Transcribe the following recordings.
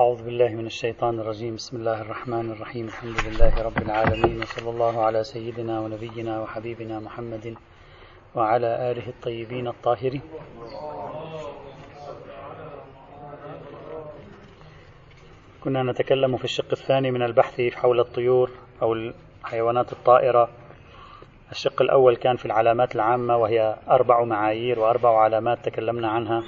أعوذ بالله من الشيطان الرجيم. بسم الله الرحمن الرحيم. الحمد لله رب العالمين، وصلى الله على سيدنا ونبينا وحبيبنا محمد وعلى آله الطيبين الطاهرين. كنا نتكلم في الشق الثاني من البحث حول الطيور أو الحيوانات الطائرة. الشق الأول كان في العلامات العامة، وهي 4 معايير و4 علامات تكلمنا عنها.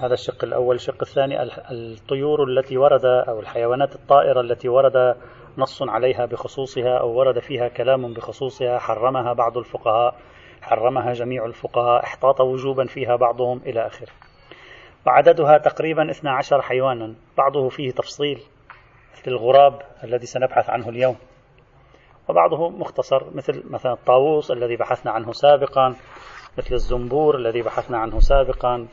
هذا الشق الأول. الشق الثاني الطيور التي ورد أو الحيوانات الطائرة التي ورد نص عليها بخصوصها أو ورد فيها كلام بخصوصها، حرمها بعض الفقهاء، حرمها جميع الفقهاء، احتاط وجوبا فيها بعضهم إلى آخره. وعددها تقريبا 12 حيوانا، بعضه فيه تفصيل مثل الغراب الذي سنبحث عنه اليوم، وبعضه مختصر مثل مثلا الطاووس الذي بحثنا عنه سابقا، مثل الزنبور الذي بحثنا عنه سابقا،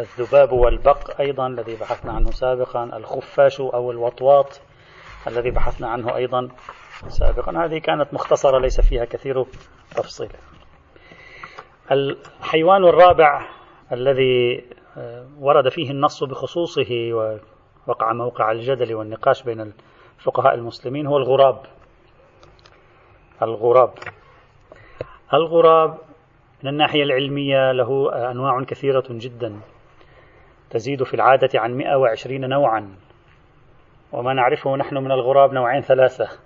الذباب والبق أيضا الذي بحثنا عنه سابقا، الخفاش أو الوطواط الذي بحثنا عنه أيضا سابقا. هذه كانت مختصرة ليس فيها كثير تفصيل. الحيوان الرابع الذي ورد فيه النص بخصوصه ووقع موقع الجدل والنقاش بين الفقهاء المسلمين هو الغراب. الغراب من الناحية العلمية له أنواع كثيرة جدا تزيد في العادة عن 120 نوعا، وما نعرفه نحن من الغراب 2 أو 3،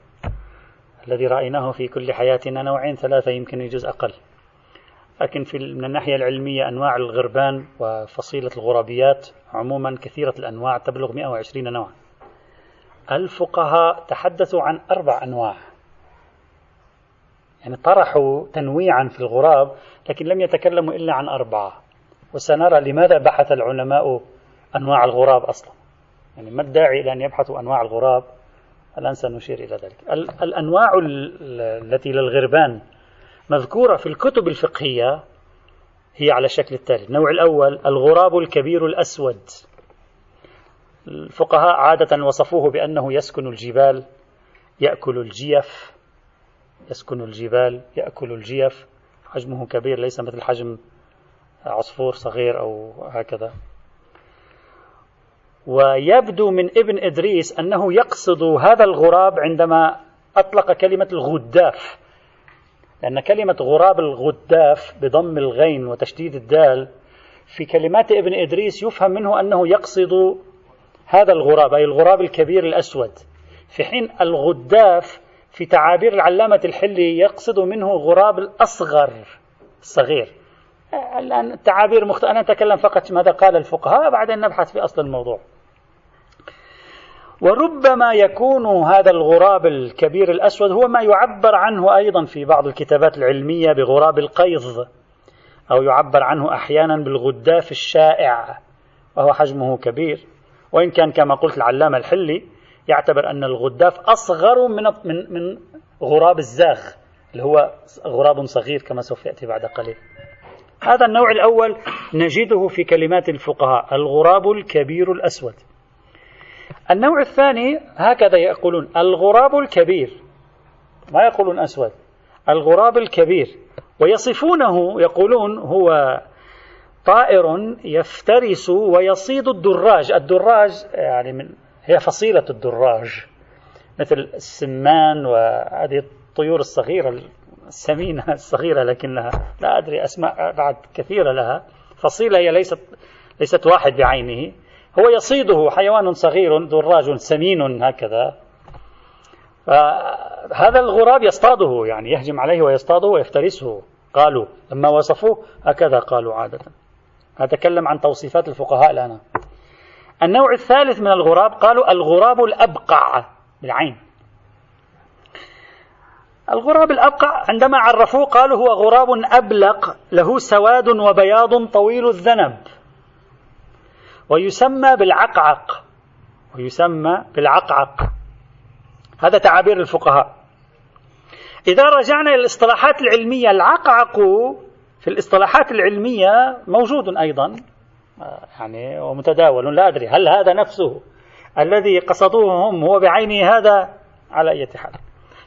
الذي رأيناه في كل حياتنا 2 أو 3 يمكن يجوز أقل. لكن من الناحية العلمية أنواع الغربان وفصيلة الغرابيات عموما كثيرة الأنواع تبلغ 120 نوعا. الفقهاء تحدثوا عن 4 أنواع، يعني طرحوا تنويعا في الغراب، لكن لم يتكلموا إلا عن 4. وسنرى لماذا بحث العلماء أنواع الغراب أصلا، يعني ما الداعي إلى أن يبحثوا أنواع الغراب، الآن سنشير إلى ذلك. الأنواع التي للغربان مذكورة في الكتب الفقهية هي على الشكل التالي. النوع الأول الغراب الكبير الأسود، الفقهاء عادة وصفوه بأنه يسكن الجبال، يأكل الجيف، حجمه كبير ليس مثل حجم عصفور صغير أو هكذا. ويبدو من ابن إدريس أنه يقصد هذا الغراب عندما أطلق كلمة الغداف، لأن كلمة غراب الغداف بضم الغين وتشديد الدال في كلمات ابن إدريس يفهم منه أنه يقصد هذا الغراب، أي الغراب الكبير الأسود، في حين الغداف في تعابير العلامة الحلي يقصد منه غراب الأصغر الصغير. الآن التعابير مختلفة، أنا أتكلم فقط ماذا قال الفقهاء، بعدين نبحث في أصل الموضوع. وربما يكون هذا الغراب الكبير الأسود هو ما يعبر عنه أيضا في بعض الكتابات العلمية بغراب القيض، أو يعبر عنه أحيانا بالغداف الشائع، وهو حجمه كبير، وإن كان كما قلت العلامة الحلي يعتبر أن الغداف أصغر من غراب الزاغ اللي هو غراب صغير كما سوف يأتي بعد قليل. هذا النوع الأول نجده في كلمات الفقهاء، الغراب الكبير الأسود. النوع الثاني هكذا يقولون، الغراب الكبير، ما يقولون أسود، الغراب الكبير، ويصفونه يقولون هو طائر يفترس ويصيد الدراج. الدراج يعني هي فصيلة الدراج مثل السمان وهذه الطيور الصغيرة السمينة الصغيرة، لكنها لا أدري أسماء بعد كثيرة لها، فصيلة هي ليست واحد بعينه. هو يصيده حيوان صغير دراج سمين هكذا، هذا الغراب يصطاده، يعني يهجم عليه ويصطاده ويفترسه. قالوا لما وصفوه هكذا قالوا عادة. أتكلم عن توصيفات الفقهاء الآن. النوع الثالث من الغراب قالوا الغراب الأبقع بالعين. الغراب الأبقع عندما عرفوه قالوا هو غراب أبلق له سواد وبياض طويل الذنب، ويسمى بالعقعق، هذا تعابير الفقهاء. إذا رجعنا للإصطلاحات العلمية، العقعق في الإصطلاحات العلمية موجود أيضا يعني ومتداول، لا أدري هل هذا نفسه الذي قصدوه هم هو بعينه، هذا على أي حال،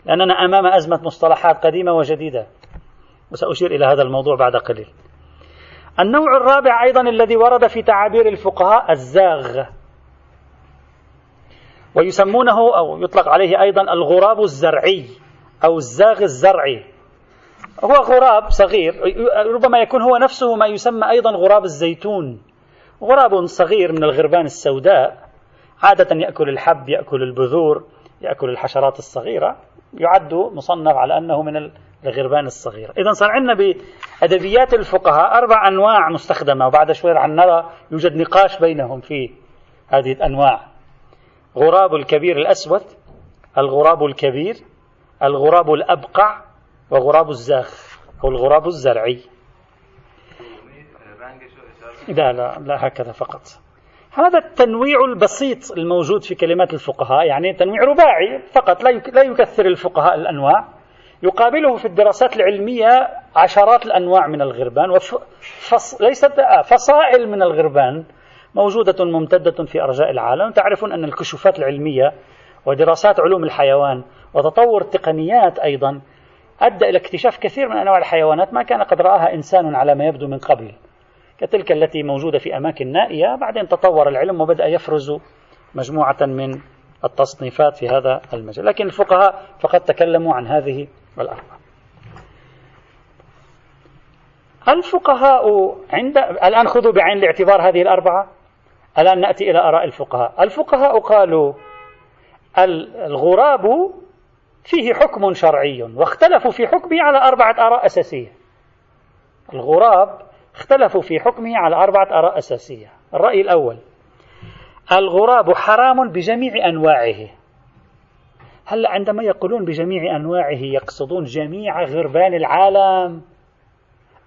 لأننا أمام أزمة مصطلحات قديمة وجديدة، وسأشير إلى هذا الموضوع بعد قليل. النوع الرابع أيضا الذي ورد في تعابير الفقهاء الزاغ، ويسمونه أو يطلق عليه أيضا الغراب الزرعي أو الزاغ الزرعي. هو غراب صغير، ربما يكون هو نفسه ما يسمى أيضا غراب الزيتون، غراب صغير من الغربان السوداء، عادة يأكل الحب، يأكل البذور، يأكل الحشرات الصغيرة، يعد مصنف على أنه من الغربان الصغيرة. إذن صار عندنا بأدبيات الفقهاء 4 أنواع مستخدمة، وبعد شوي رح نرى يوجد نقاش بينهم في هذه الأنواع: غراب الكبير الأسود، الغراب الكبير، الغراب الأبقع، وغراب الزاغ أو الغراب الزرعي. لا هكذا فقط. هذا التنويع البسيط الموجود في كلمات الفقهاء، يعني تنويع رباعي فقط، لا يكثر الفقهاء الأنواع. يقابله في الدراسات العلمية عشرات الأنواع من الغربان، فصائل من الغربان موجودة ممتدة في أرجاء العالم. تعرفون أن الكشوفات العلمية ودراسات علوم الحيوان وتطور التقنيات أيضا أدى إلى اكتشاف كثير من أنواع الحيوانات ما كان قد رآها إنسان على ما يبدو من قبل، كتلك التي موجودة في أماكن نائية. بعدين تطور العلم وبدأ يفرز مجموعة من التصنيفات في هذا المجال، لكن الفقهاء فقد تكلموا عن هذه الأربعة. الفقهاء الآن خذوا بعين الاعتبار هذه الأربعة. الآن نأتي إلى آراء الفقهاء. الفقهاء قالوا الغراب فيه حكم شرعي، واختلفوا في حكمه على 4 آراء أساسية. الغراب اختلفوا في حكمه على 4 آراء أساسية. الرأي الأول: الغراب حرام بجميع أنواعه. هل عندما يقولون بجميع أنواعه يقصدون جميع غربان العالم،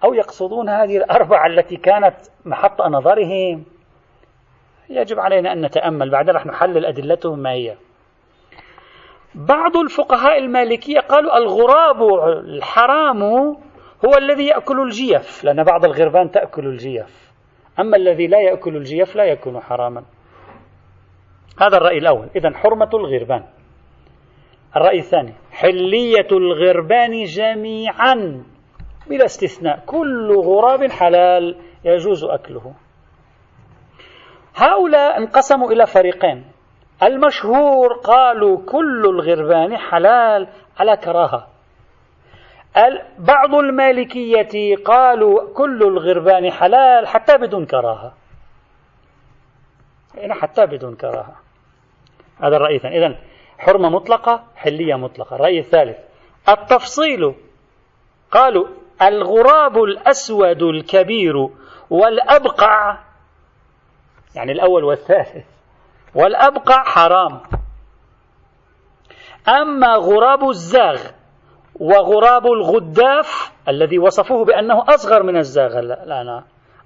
أو يقصدون هذه 4 التي كانت محط نظرهم؟ يجب علينا أن نتأمل، بعدين رح نحلل أدلتهم ما هي. بعض الفقهاء المالكية قالوا الغراب الحرام هو الذي يأكل الجيف، لأن بعض الغربان تأكل الجيف، أما الذي لا يأكل الجيف لا يكون حراما. هذا الرأي الأول، إذن حرمة الغربان. الرأي الثاني: حلية الغربان جميعا بلا استثناء، كل غراب حلال يجوز أكله. هؤلاء انقسموا إلى فريقين. المشهور قالوا كل الغربان حلال على كراهة. بعض المالكية قالوا كل الغربان حلال حتى بدون كراهة، يعني حتى بدون كراهة. هذا الرأي الثاني. إذن حرمة مطلقة، حلية مطلقة. الرأي الثالث: التفصيل. قالوا الغراب الأسود الكبير والأبقع، يعني الأول والثالث، والأبقع حرام، أما غراب الزاغ وغراب الغداف الذي وصفوه بأنه أصغر من الزاغ،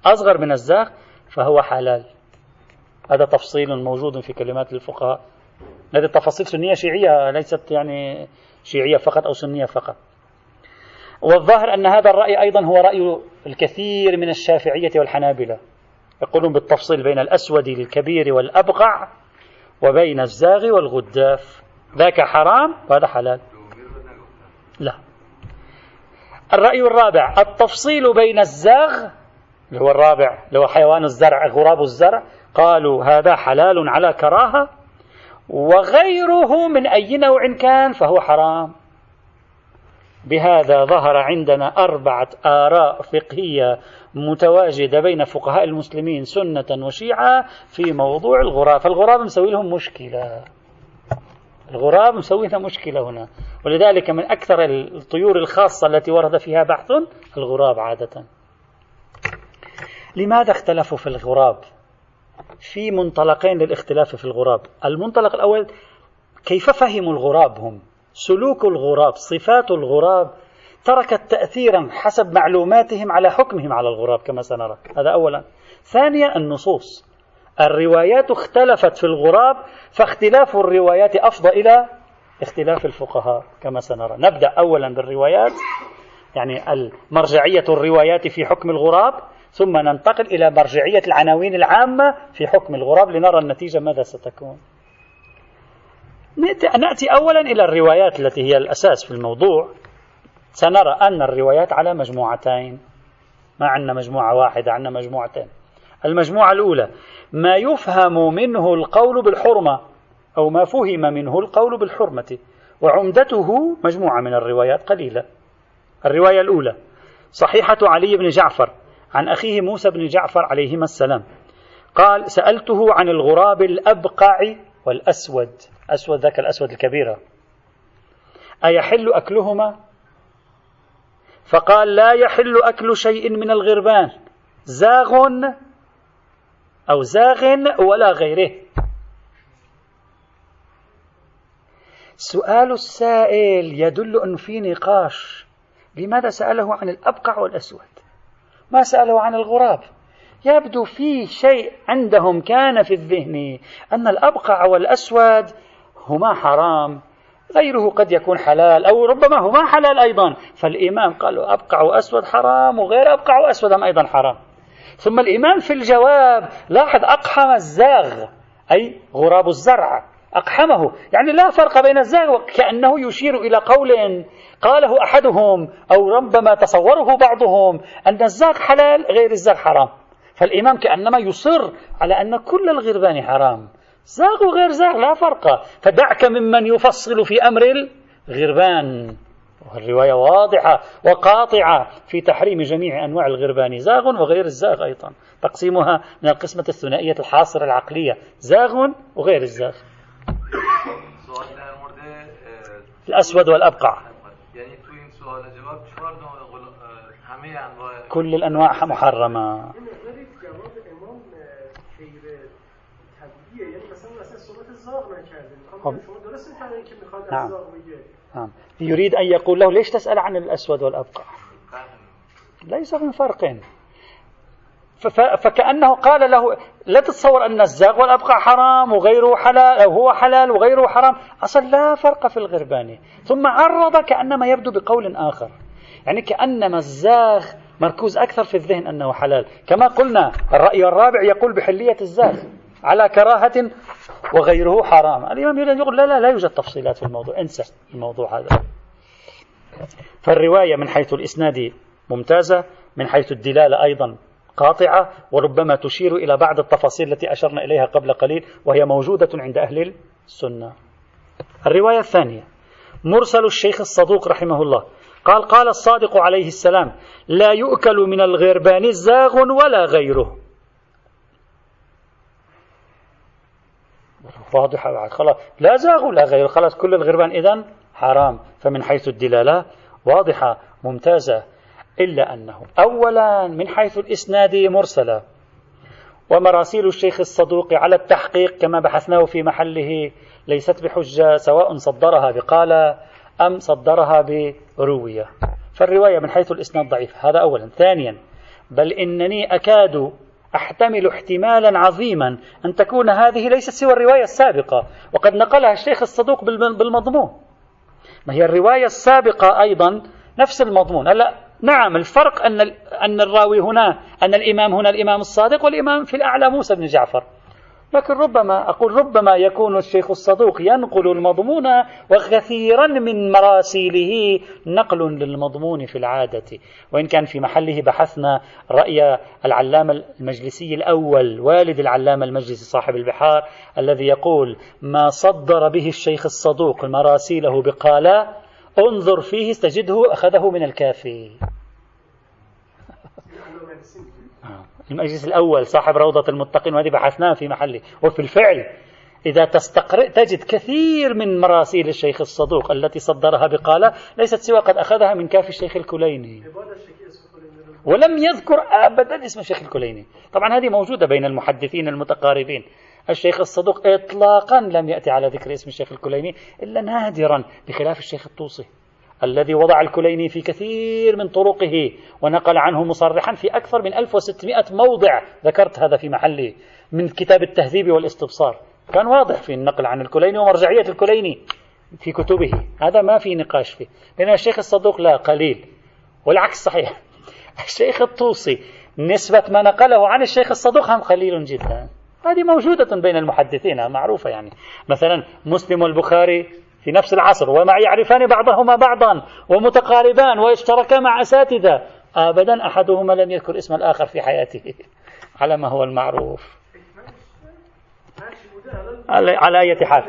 أصغر من الزاغ، فهو حلال. هذا تفصيل موجود في كلمات الفقهاء. هذه التفاصيل سنية شيعية، ليست يعني شيعية فقط أو سنية فقط. والظاهر أن هذا الرأي أيضا هو رأي الكثير من الشافعية والحنابلة، يقولون بالتفصيل بين الأسود الكبير والأبقع وبين الزاغ والغداف، ذاك حرام وهذا حلال. لا. الرأي الرابع: التفصيل بين الزاغ، اللي هو الرابع، اللي هو حيوان الزرع، غراب الزرع، قالوا هذا حلال على كراهة، وغيره من أي نوع كان فهو حرام. بهذا ظهر عندنا 4 آراء فقهية متواجدة بين فقهاء المسلمين سنة وشيعة في موضوع الغراب. فالغراب مسوي لهم مشكلة، الغراب مسوي لها مشكلة هنا، ولذلك من أكثر الطيور الخاصة التي ورد فيها بحث الغراب عادة. لماذا اختلفوا في الغراب؟ في منطلقين للاختلاف في الغراب. المنطلق الأول: كيف فهموا الغراب هم؟ سلوك الغراب، صفات الغراب، تركت تأثيرا حسب معلوماتهم على حكمهم على الغراب كما سنرى. هذا أولا. ثانيا: النصوص، الروايات اختلفت في الغراب، فاختلاف الروايات أفضى إلى اختلاف الفقهاء كما سنرى. نبدأ أولا بالروايات، يعني المرجعية الروايات في حكم الغراب، ثم ننتقل إلى مرجعية العناوين العامة في حكم الغراب لنرى النتيجة ماذا ستكون. نأتي أولا إلى الروايات التي هي الأساس في الموضوع. سنرى أن الروايات على مجموعتين، ما عندنا مجموعة واحدة، عندنا مجموعتين. المجموعة الأولى: ما يفهم منه القول بالحرمة، أو ما فهم منه القول بالحرمة، وعمدته مجموعة من الروايات قليلة. الرواية الأولى صحيحة علي بن جعفر عن أخيه موسى بن جعفر عليهما السلام قال: سألته عن الغراب الأبقع والأسود، أسود ذاك الأسود الكبيرة، أيحل أكلهما؟ فقال: لا يحل أكل شيء من الغربان، زاغ أو زاغ ولا غيره. سؤال السائل يدل أن في نقاش، لماذا سأله عن الأبقع والأسود؟ ما سأله عن الغراب؟ يبدو في شيء عندهم كان في الذهن أن الأبقع والأسود هما حرام، غيره قد يكون حلال، أو ربما هما حلال أيضا. فالإمام قالوا أبقع وأسود حرام، وغير أبقع وأسود أيضا حرام. ثم الإمام في الجواب لاحظ أقحم الزاغ، أي غراب الزرع، أقحمه، يعني لا فرق بين الزاغ، وكأنه يشير إلى قول قاله أحدهم أو ربما تصوره بعضهم أن الزاغ حلال غير الزاغ حرام. فالإمام كأنما يصر على أن كل الغربان حرام، زاغ وغير زاغ لا فرق، فدعك ممن يفصل في أمر الغربان. الرواية واضحة وقاطعة في تحريم جميع أنواع الغربان، زاغ وغير الزاغ أيضا، تقسيمها من القسمة الثنائية الحاصرة العقلية، زاغ وغير الزاغ. الأسود والأبقع كل الأنواع محرمة. نعم. نعم. يريد أن يقول له ليش تسأل عن الأسود والأبقع، ليس من فرق، فكأنه قال له لا تتصور أن الزاغ والأبقع حرام وغيره حلال، أو هو حلال وغيره حرام، أصلا لا فرق في الغربان. ثم عرض كأنما يبدو بقول آخر، يعني كأنما الزاغ مركوز أكثر في الذهن أنه حلال، كما قلنا الرأي الرابع يقول بحلية الزاغ على كراهة وغيره حرام. الإمام يريد أن يقول لا لا لا يوجد تفصيلات في الموضوع، انسى الموضوع هذا. فالرواية من حيث الإسناد ممتازة، من حيث الدلالة أيضا قاطعة، وربما تشير إلى بعض التفاصيل التي أشرنا إليها قبل قليل، وهي موجودة عند أهل السنة. الرواية الثانية مرسل الشيخ الصدوق رحمه الله قال: قال الصادق عليه السلام: لا يؤكل من الغربان الزاغ ولا غيره. واضح بعد، خلاص لا زاغ ولا غير، خلاص كل الغربان إذن حرام. فمن حيث الدلالة واضحة ممتازة، إلا أنه أولا من حيث الإسناد مرسلة، ومراسيل الشيخ الصدوق على التحقيق كما بحثناه في محله ليست بحجة، سواء صدرها بقال أم صدرها بروية، فالرواية من حيث الإسناد ضعيف، هذا أولا. ثانيا، بل إنني أكاد أحتمل احتمالا عظيما أن تكون هذه ليست سوى الرواية السابقة، وقد نقلها الشيخ الصدوق بالمضمون. ما هي الرواية السابقة أيضا نفس المضمون. هلا نعم، الفرق أن الراوي هنا، أن الإمام هنا الإمام الصادق، والإمام في الأعلى موسى بن جعفر، لكن ربما أقول ربما يكون الشيخ الصدوق ينقل المضمون، وكثيرا من مراسيله نقل للمضمون في العادة، وإن كان في محله بحثنا رأي العلامة المجلسي الأول، والد العلامة المجلسي صاحب البحار، الذي يقول: ما صدر به الشيخ الصدوق مراسيله بقال انظر فيه استجده، أخذه من الكافي. المجلس الأول صاحب روضة المتقين، وهذه بحثناها في محله. وفي الفعل إذا تستقرئ تجد كثير من مراسيل الشيخ الصدوق التي صدرها بقالة ليست سوى قد أخذها من كاف الشيخ الكليني، ولم يذكر أبدا اسم الشيخ الكليني. طبعا هذه موجودة بين المحدثين المتقاربين، الشيخ الصدوق إطلاقا لم يأتي على ذكر اسم الشيخ الكليني إلا نادرا، بخلاف الشيخ الطوسي الذي وضع الكليني في كثير من طرقه ونقل عنه مصرحا في أكثر من 1600 موضع، ذكرت هذا في محله من كتاب التهذيب والاستبصار، كان واضح في النقل عن الكليني ومرجعية الكليني في كتبه، هذا ما في نقاش فيه. لأن الشيخ الصدوق لا، قليل، والعكس صحيح، الشيخ الطوسي نسبة ما نقله عن الشيخ الصدوق هم قليل جدا. هذه موجودة بين المحدثين معروفة، يعني مثلا مسلم البخاري في نفس العصر وما يعرفان بعضهما بعضا ومتقاربان ويشتركا مع أساتذة، أبدا أحدهما لم يذكر اسم الآخر في حياته على ما هو المعروف. على أي حال،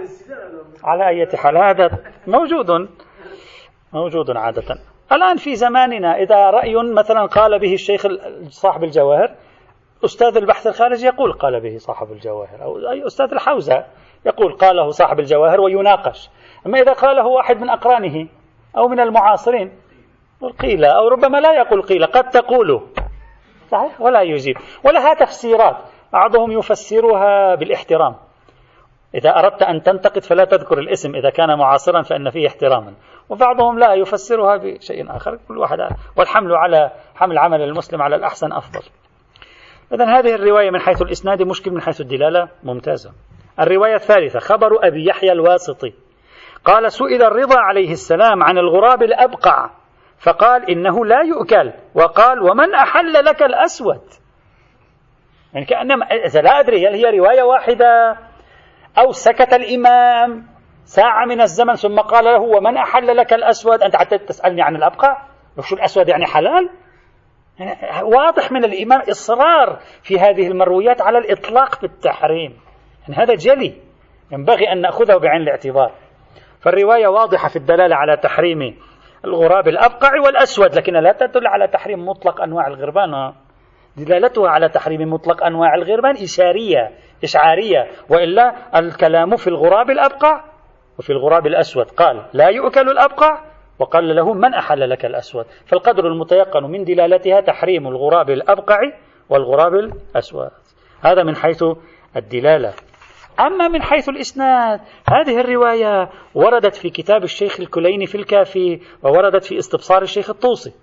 على أي حال هذا موجود عادة. الآن في زماننا إذا رأي مثلا قال به الشيخ صاحب الجواهر، أستاذ البحث الخارجي يقول قال به صاحب الجواهر، أو أي أستاذ الحوزة يقول قاله صاحب الجواهر ويناقش. أما إذا قاله واحد من أقرانه أو من المعاصرين قيل، أو ربما لا يقول قيل، قد تقوله صحيح ولا يجيب، ولها تفسيرات. بعضهم يفسرها بالاحترام، إذا أردت أن تنتقد فلا تذكر الاسم إذا كان معاصرا فإن فيه احتراما، وبعضهم لا يفسرها بشيء آخر، كل واحد. والحمل على حمل عمل المسلم على الأحسن أفضل. إذن هذه الرواية من حيث الإسناد مشكل، من حيث الدلالة ممتازة. الرواية الثالثة خبر أبي يحيى الواسطي قال سئل الرضا عليه السلام عن الغراب الأبقع فقال إنه لا يؤكل، وقال ومن أحل لك الأسود. يعني كأنما لا أدري هل هي رواية واحدة أو سكت الإمام ساعة من الزمن ثم قال له ومن أحل لك الأسود، أنت حتى تسألني عن الأبقع، شو الأسود يعني حلال؟ يعني واضح من الإمام إصرار في هذه المرويات على الإطلاق بالتحريم، يعني هذا جلي ينبغي أن نأخذه بعين الاعتبار. فالرواية واضحة في الدلالة على تحريم الغراب الأبقع والأسود، لكن لا تدل على تحريم مطلق أنواع الغربان. دلالتها على تحريم مطلق أنواع الغربان إشارية إشعارية، وإلا الكلام في الغراب الأبقع وفي الغراب الأسود، قال لا يؤكل الأبقع وقال له من أحل لك الأسود، فالقدر المتيقن من دلالتها تحريم الغراب الأبقع والغراب الأسود، هذا من حيث الدلالة. أما من حيث الإسناد، هذه الرواية وردت في كتاب الشيخ الكليني في الكافي، ووردت في استبصار الشيخ الطوسي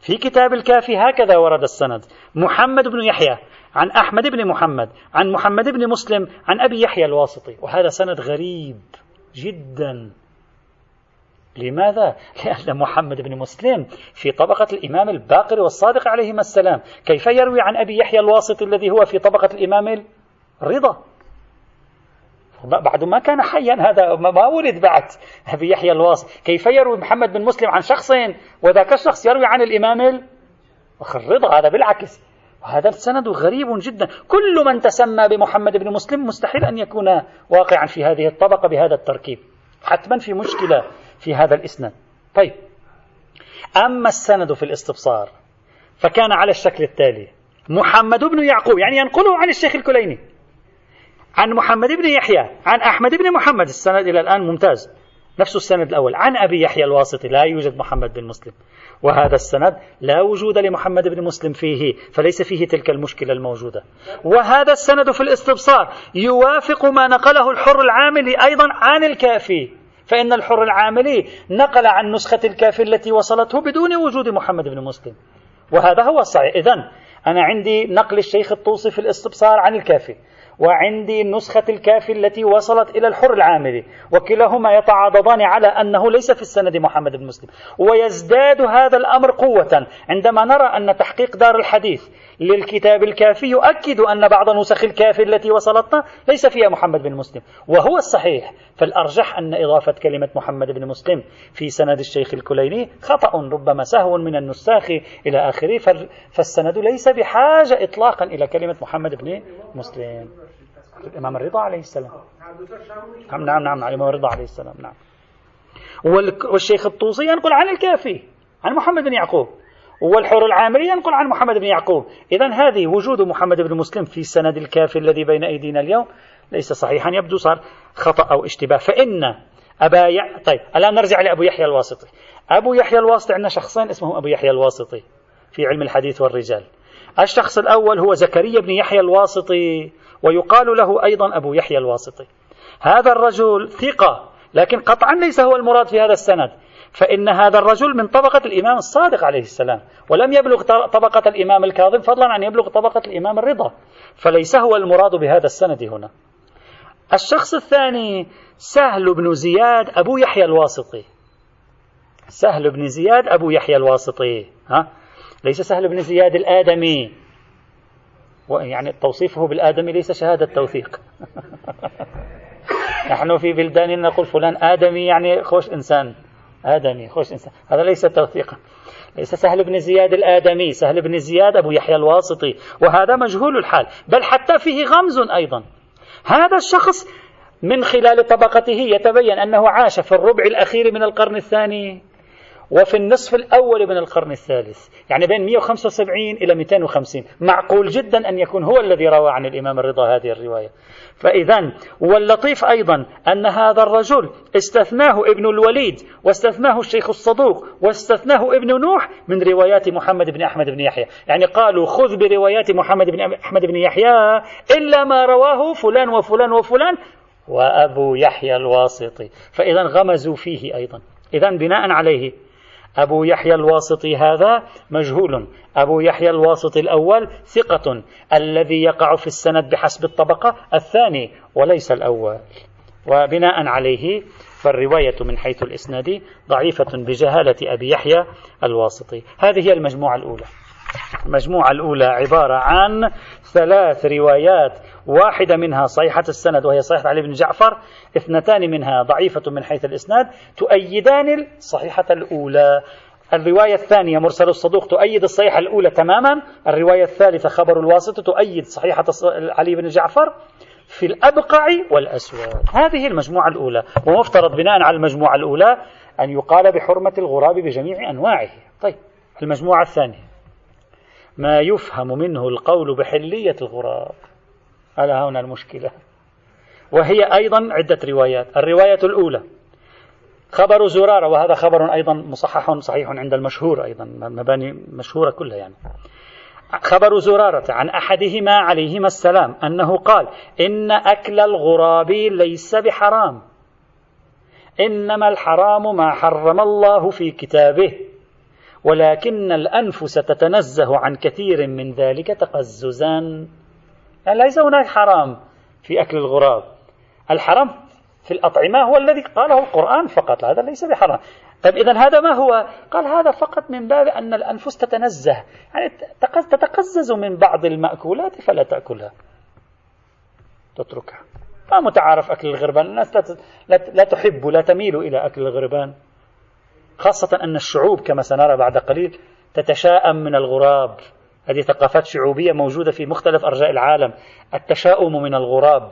في كتاب الكافي، هكذا ورد السند: محمد بن يحيى عن أحمد بن محمد عن محمد بن مسلم عن أبي يحيى الواسطي. وهذا سند غريب جدا. لماذا؟ لأن محمد بن مسلم في طبقة الإمام الباقر والصادق عليهما السلام، كيف يروي عن أبي يحيى الواسطي الذي هو في طبقة الإمام الرضا بعد ما كان حيا؟ هذا ما ورد بعد أبي يحيى الواسطي. كيف يروي محمد بن مسلم عن شخص وذاك الشخص يروي عن الإمام الرضا؟ هذا بالعكس. وهذا السند غريب جدا. كل من تسمى بمحمد بن مسلم مستحيل أن يكون واقعا في هذه الطبقة بهذا التركيب، حتما في مشكلة في هذا الإسناد. طيب، أما السند في الاستبصار فكان على الشكل التالي: محمد بن يعقوب، يعني ينقله عن الشيخ الكليني، عن محمد بن يحيى عن أحمد بن محمد، السند إلى الآن ممتاز، نفس السند الأول، عن أبي يحيى الواسطي، لا يوجد محمد بن مسلم. وهذا السند لا وجود لمحمد بن مسلم فيه، فليس فيه تلك المشكلة الموجودة. وهذا السند في الاستبصار يوافق ما نقله الحر العاملي أيضا عن الكافي، فإن الحر العاملي نقل عن نسخة الكافي التي وصلته بدون وجود محمد بن مسلم، وهذا هو الصحيح. إذن أنا عندي نقل الشيخ الطوسي في الاستبصار عن الكافي، وعندي نسخة الكافي التي وصلت إلى الحر العاملي، وكلاهما يتعاضدان على أنه ليس في السند محمد بن مسلم. ويزداد هذا الأمر قوة عندما نرى أن تحقيق دار الحديث للكتاب الكافي يؤكد أن بعض نسخ الكافي التي وصلتنا ليس فيها محمد بن مسلم، وهو الصحيح. فالأرجح أن إضافة كلمة محمد بن مسلم في سند الشيخ الكليني خطأ، ربما سهو من النساخ إلى آخره، فالسند ليس بحاجة إطلاقا إلى كلمة محمد بن مسلم. الإمام الرضا عليه السلام، نعم الإمام الرضا عليه السلام، نعم. والشيخ الطوسي ينقل عن الكافي عن محمد بن يعقوب، والحر العامري ينقل عن محمد بن يعقوب. إذن هذه وجود محمد بن مسلم في سند الكافي الذي بين أيدينا اليوم ليس صحيحا، يبدو صار خطأ أو اشتباه. فإن طيب، الآن نرجع لأبو يحيى الواسطي. أبو يحيى الواسطي عندنا شخصين اسمهم أبو يحيى الواسطي في علم الحديث والرجال. الشخص الأول هو زكريا بن يحيى الواسطي، ويقال له أيضا أبو يحيى الواسطي. هذا الرجل ثقة، لكن قطعا ليس هو المراد في هذا السند، فإن هذا الرجل من طبقة الإمام الصادق عليه السلام، ولم يبلغ طبقة الإمام الكاظم، فضلا عن يبلغ طبقة الإمام الرضا، فليس هو المراد بهذا السند هنا. الشخص الثاني سهل بن زياد أبو يحيى الواسطي، سهل بن زياد أبو يحيى الواسطي، ليس سهل بن زياد الآدمي، يعني توصيفه بالآدمي ليس شهادة توثيق. نحن في بلداننا نقول فلان آدمي، يعني خوش إنسان، آدمي خوش إنسان، هذا ليس توثيقا. ليس سهل بن زياد الآدمي، سهل بن زياد أبو يحيى الواسطي، وهذا مجهول الحال، بل حتى فيه غمز أيضا. هذا الشخص من خلال طبقته يتبين أنه عاش في الربع الأخير من القرن الثاني وفي النصف الأول من القرن الثالث، يعني بين 175 إلى 250. معقول جدا أن يكون هو الذي روى عن الإمام الرضا هذه الرواية. فإذن واللطيف أيضا أن هذا الرجل استثناه ابن الوليد واستثناه الشيخ الصدوق واستثناه ابن نوح من روايات محمد بن أحمد بن يحيى، يعني قالوا خذ بروايات محمد بن أحمد بن يحيى إلا ما رواه فلان وفلان وفلان وأبو يحيى الواسطي. فإذا غمزوا فيه أيضا. إذا بناء عليه أبو يحيى الواسطي هذا مجهول، أبو يحيى الواسطي الأول ثقة الذي يقع في السند بحسب الطبقة الثاني وليس الأول، وبناء عليه فالرواية من حيث الإسناد ضعيفة بجهالة أبي يحيى الواسطي. هذه هي المجموعة الأولى. المجموعة الأولى عبارة عن ثلاث روايات، واحدة منها صحيحة السند وهي صحيحة علي بن جعفر، اثنتان منها ضعيفة من حيث الإسناد تؤيدان الصحيحة الأولى. الرواية الثانية مرسل الصدوق تؤيد الصحيحة الأولى تماما. الرواية الثالثة خبر الواسطة تؤيد صحيحة علي بن جعفر في الأبقع والأسود. هذه المجموعة الأولى، ومفترض بناء على المجموعة الأولى أن يقال بحرمة الغراب بجميع أنواعه. طيب المجموعة الثانية ما يفهم منه القول بحلية الغراب، هذا هنا المشكلة، وهي أيضا عدة روايات. الرواية الأولى خبر زرارة، وهذا خبر أيضا مصحح صحيح عند المشهور، أيضا مباني مشهورة كلها يعني. خبر زرارة عن أحدهما عليهما السلام أنه قال إن أكل الغراب ليس بحرام، إنما الحرام ما حرم الله في كتابه، ولكن الأنفس تتنزه عن كثير من ذلك تقززا. يعني ليس هناك حرام في أكل الغراب، الحرام في الأطعمة هو الذي قاله القرآن فقط، هذا ليس بحرام. طيب إذن هذا ما هو؟ قال هذا فقط من باب أن الأنفس تتنزه، يعني تتقزز من بعض المأكولات فلا تأكلها، تتركها. ما متعارف أكل الغربان، الناس لا تحب لا تميل إلى أكل الغربان، خاصة أن الشعوب كما سنرى بعد قليل تتشاءم من الغراب. هذه ثقافات شعوبية موجودة في مختلف أرجاء العالم، التشاؤم من الغراب.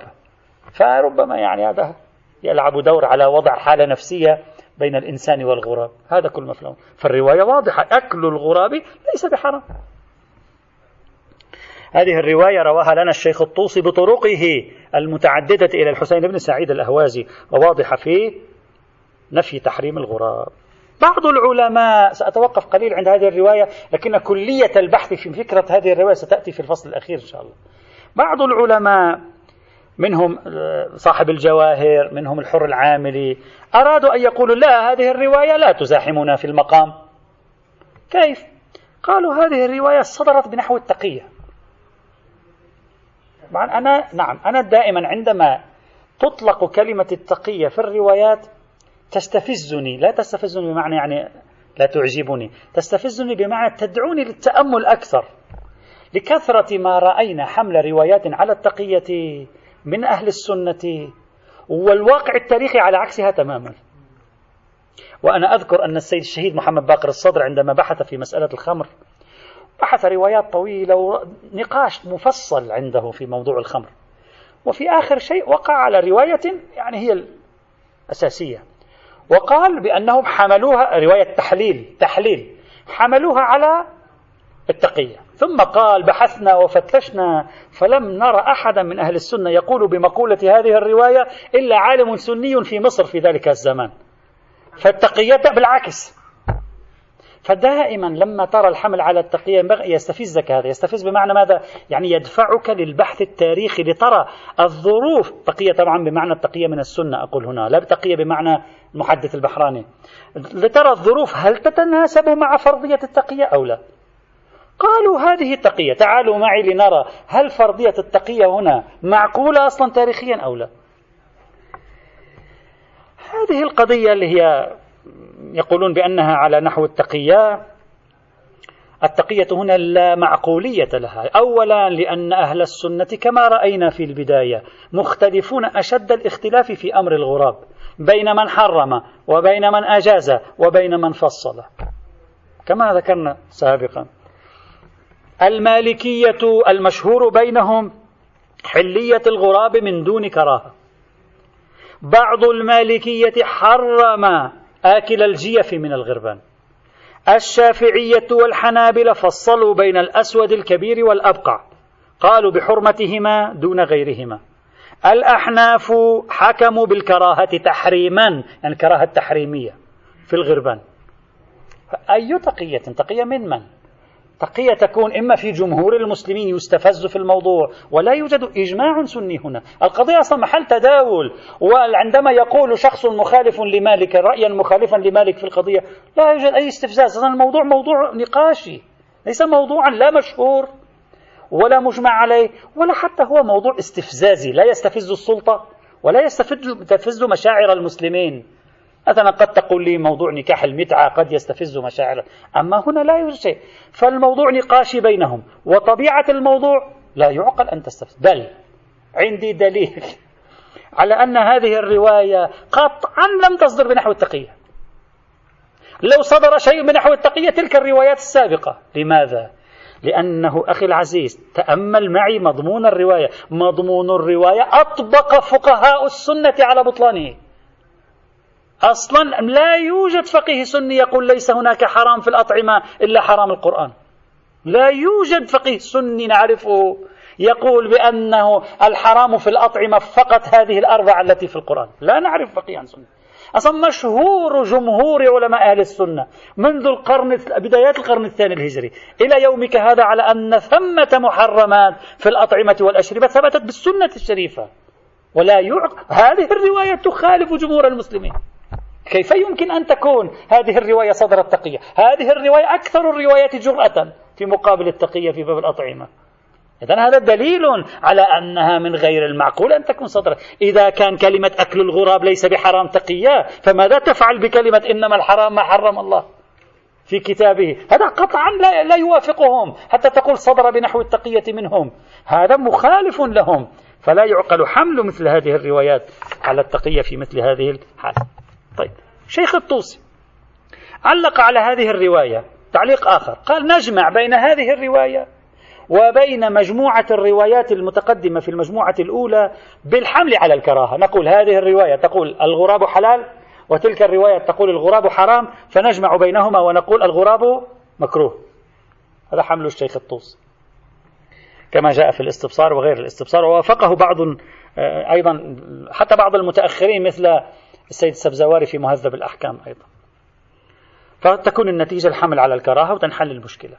فربما يعني هذا يلعب دور على وضع حالة نفسية بين الإنسان والغراب، هذا كل مفهوم. فالرواية واضحة، أكل الغراب ليس بحرام. هذه الرواية رواها لنا الشيخ الطوسي بطرقه المتعددة إلى الحسين بن سعيد الأهوازي، وواضحة في نفي تحريم الغراب. بعض العلماء، سأتوقف قليل عند هذه الرواية لكن كلية البحث في فكرة هذه الرواية ستأتي في الفصل الأخير إن شاء الله. بعض العلماء منهم صاحب الجواهر، منهم الحر العاملي، أرادوا أن يقولوا لا، هذه الرواية لا تزاحمنا في المقام. كيف؟ قالوا هذه الرواية صدرت بنحو التقية. أنا دائما عندما تطلق كلمة التقية في الروايات تستفزني، لا تستفزني بمعنى يعني لا تعجبني، تستفزني بمعنى تدعوني للتأمل أكثر، لكثرة ما رأينا حمل روايات على التقية من أهل السنة، والواقع التاريخي على عكسها تماما. وأنا أذكر أن السيد الشهيد محمد باقر الصدر عندما بحث في مسألة الخمر بحث روايات طويلة ونقاش مفصل عنده في موضوع الخمر، وفي آخر شيء وقع على رواية يعني هي الأساسية، وقال بأنهم حملوها رواية تحليل حملوها على التقية. ثم قال بحثنا وفتشنا فلم نرى أحدا من أهل السنة يقول بمقولة هذه الرواية إلا عالم سني في مصر في ذلك الزمان، فالتقية بالعكس. فدائما لما ترى الحمل على التقية يستفزك هذا، يستفز بمعنى ماذا؟ يعني يدفعك للبحث التاريخي لترى الظروف. تقية طبعا بمعنى التقية من السنة، أقول هنا لا تقية بمعنى المحدث البحراني، لترى الظروف هل تتناسب مع فرضية التقية أو لا. قالوا هذه التقية، تعالوا معي لنرى هل فرضية التقية هنا معقولة أصلا تاريخيا أو لا. هذه القضية اللي هي يقولون بأنها على نحو التقية، التقية هنا لا معقولية لها. أولا لأن أهل السنة كما رأينا في البداية مختلفون أشد الاختلاف في أمر الغراب، بين من حرم وبين من أجاز وبين من فصل كما ذكرنا سابقا. المالكية المشهور بينهم حلية الغراب من دون كراهة، بعض المالكية حرم آكل الجيف من الغربان. الشافعية والحنابلة فصلوا بين الأسود الكبير والأبقع، قالوا بحرمتهما دون غيرهما. الأحناف حكموا بالكراهة تحريما، يعني كراهة تحريمية في الغربان. أي تقية؟ تقية من من؟ تقية تكون إما في جمهور المسلمين يستفز في الموضوع ولا يوجد إجماع سني هنا، القضية أصلا محل تداول، وعندما يقول شخص مخالف لمالك رأيا مخالفا لمالك في القضية لا يوجد أي استفزاز، أصلا الموضوع موضوع نقاشي، ليس موضوعا لا مشهور ولا مجمع عليه، ولا حتى هو موضوع استفزازي لا يستفز السلطة ولا يستفز مشاعر المسلمين. مثلا قد تقول لي موضوع نكاح المتعة قد يستفز مشاعر، أما هنا لا يوجد شيء، فالموضوع نقاشي بينهم، وطبيعة الموضوع لا يعقل أن تستفز. بل عندي دليل على أن هذه الرواية قطعا لم تصدر بنحو التقية. لو صدر شيء بنحو التقية تلك الروايات السابقة. لماذا؟ لأنه أخي العزيز تأمل معي مضمون الرواية. مضمون الرواية أطبق فقهاء السنة على بطلانه. أصلا لا يوجد فقيه سني يقول ليس هناك حرام في الأطعمة إلا حرام القرآن، لا يوجد فقيه سني نعرفه يقول بأنه الحرام في الأطعمة فقط هذه الأربعة التي في القرآن، لا نعرف فقيها سني. أصلا مشهور جمهور علماء أهل السنة منذ بدايات القرن الثاني الهجري إلى يومك هذا على أن ثمة محرمات في الأطعمة والأشربة ثبتت بالسنة الشريفة، ولا يعقل. هذه الرواية تخالف جمهور المسلمين. كيف يمكن أن تكون هذه الرواية صدرت تقية؟ هذه الرواية أكثر الروايات جرأة في مقابل التقية في باب الأطعمة. إذن هذا دليل على أنها من غير المعقول أن تكون صدرت. إذا كان كلمة أكل الغراب ليس بحرام تقية، فماذا تفعل بكلمة إنما الحرام ما حرم الله في كتابه؟ هذا قطعا لا يوافقهم حتى تقول صدر بنحو التقية منهم، هذا مخالف لهم، فلا يعقل حمل مثل هذه الروايات على التقية في مثل هذه الحالة. طيب، شيخ الطوسي علق على هذه الرواية تعليق آخر، قال نجمع بين هذه الرواية وبين مجموعة الروايات المتقدمة في المجموعة الأولى بالحمل على الكراهة. نقول هذه الرواية تقول الغراب حلال وتلك الرواية تقول الغراب حرام، فنجمع بينهما ونقول الغراب مكروه. هذا حمل الشيخ الطوسي كما جاء في الاستبصار وغير الاستبصار، ووافقه بعض أيضا حتى بعض المتأخرين مثل السيد السبزواري في مهذب الأحكام أيضا. فتكون النتيجة الحمل على الكراهة وتنحل المشكلة.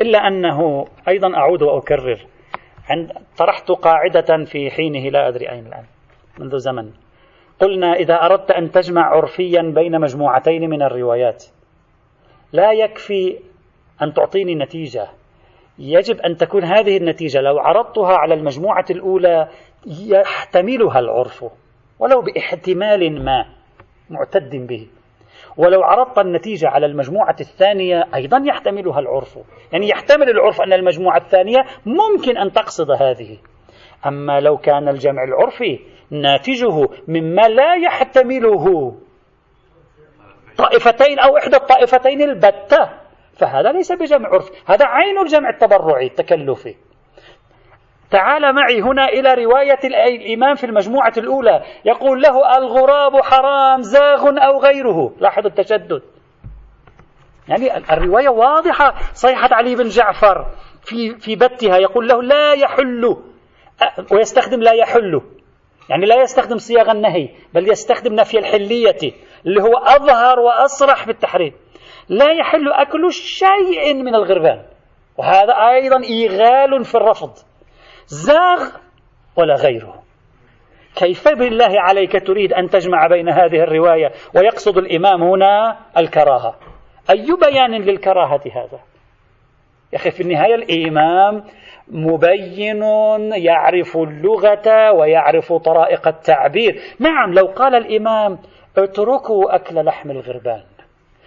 إلا أنه أيضا أعود وأكرر، طرحت قاعدة في حينه لا أدري أين الآن منذ زمن، قلنا إذا أردت أن تجمع عرفيا بين مجموعتين من الروايات لا يكفي أن تعطيني نتيجة، يجب أن تكون هذه النتيجة لو عرضتها على المجموعة الأولى يحتملها العرف ولو باحتمال ما معتد به، ولو عرضت النتيجة على المجموعة الثانية أيضا يحتملها العرف، يعني يحتمل العرف أن المجموعة الثانية ممكن أن تقصد هذه. أما لو كان الجمع العرفي ناتجه مما لا يحتمله طائفتين أو إحدى الطائفتين البتة، فهذا ليس بجمع عرفي، هذا عين الجمع التبرعي التكلفي. تعال معي هنا إلى رواية الإمام في المجموعة الأولى، يقول له الغراب حرام زاغ أو غيره. لاحظوا التشدد، يعني الرواية واضحة، صيحة علي بن جعفر في بتها يقول له لا يحل، ويستخدم لا يحل، يعني لا يستخدم صياغ النهي بل يستخدم نفي الحلية اللي هو أظهر وأصرح بالتحريم. لا يحل أكل شيء من الغربان، وهذا أيضا إيغال في الرفض. زاغ ولا غيره، كيف بالله عليك تريد أن تجمع بين هذه الرواية ويقصد الإمام هنا الكراهة؟ أي بيان للكراهة هذا يا أخي؟ في النهاية الإمام مبين يعرف اللغة ويعرف طرائق التعبير. نعم، لو قال الإمام اتركوا أكل لحم الغربان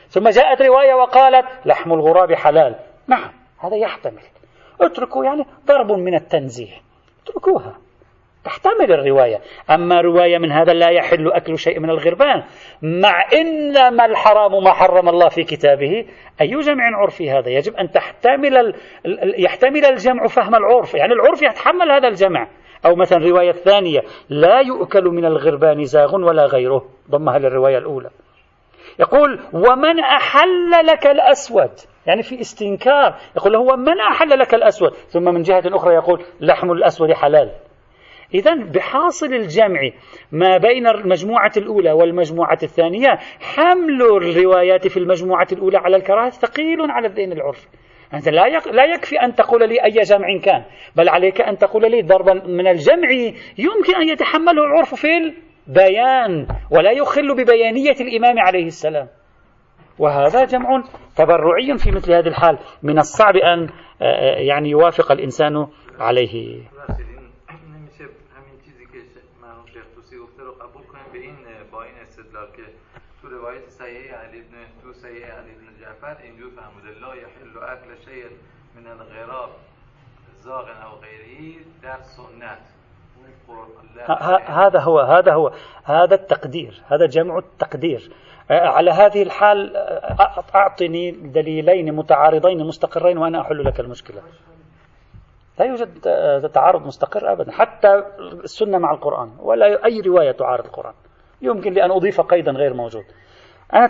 ثم جاءت رواية وقالت لحم الغراب حلال، نعم هذا يحتمل. اتركوا يعني ضرب من التنزيه، اتركوها تحتمل الرواية. أما رواية من هذا لا يحل أكل شيء من الغربان مع إنما الحرام ما حرم الله في كتابه، أي جمع عرفي هذا؟ يجب أن يحتمل الجمع فهم العرف، يعني العرف يتحمل هذا الجمع، أو مثلا الرواية الثانية لا يؤكل من الغربان زاغ ولا غيره، ضمها للرواية الأولى. يقول ومن أحل لك الأسود، يعني في استنكار، يقول له ومن أحل لك الأسود، ثم من جهة أخرى يقول لحم الأسود حلال. إذن بحاصل الجمع ما بين المجموعة الأولى والمجموعة الثانية، حمل الروايات في المجموعة الأولى على الكراهة ثقيل على الدين العرفي. أنت لا يكفي أن تقول لي أي جمع كان، بل عليك أن تقول لي ضربا من الجمع يمكن أن يتحمله العرف في البيان ولا يخل ببيانية الإمام عليه السلام. وهذا جمع تبرعي في مثل هذا الحال، من الصعب أن يعني يوافق الإنسان عليه. اینجور فهموده لا یحل اکل شیء من الغراب زاغ او غیره در سنت. هذا التقدير، هذا جمع التقدير. على هذه الحال أعطني دليلين متعارضين مستقرين وأنا أحل لك المشكلة. لا يوجد تعارض مستقر أبدا، حتى السنة مع القرآن ولا أي رواية تعارض القرآن. يمكن لي أن أضيف قيدا غير موجود. أنا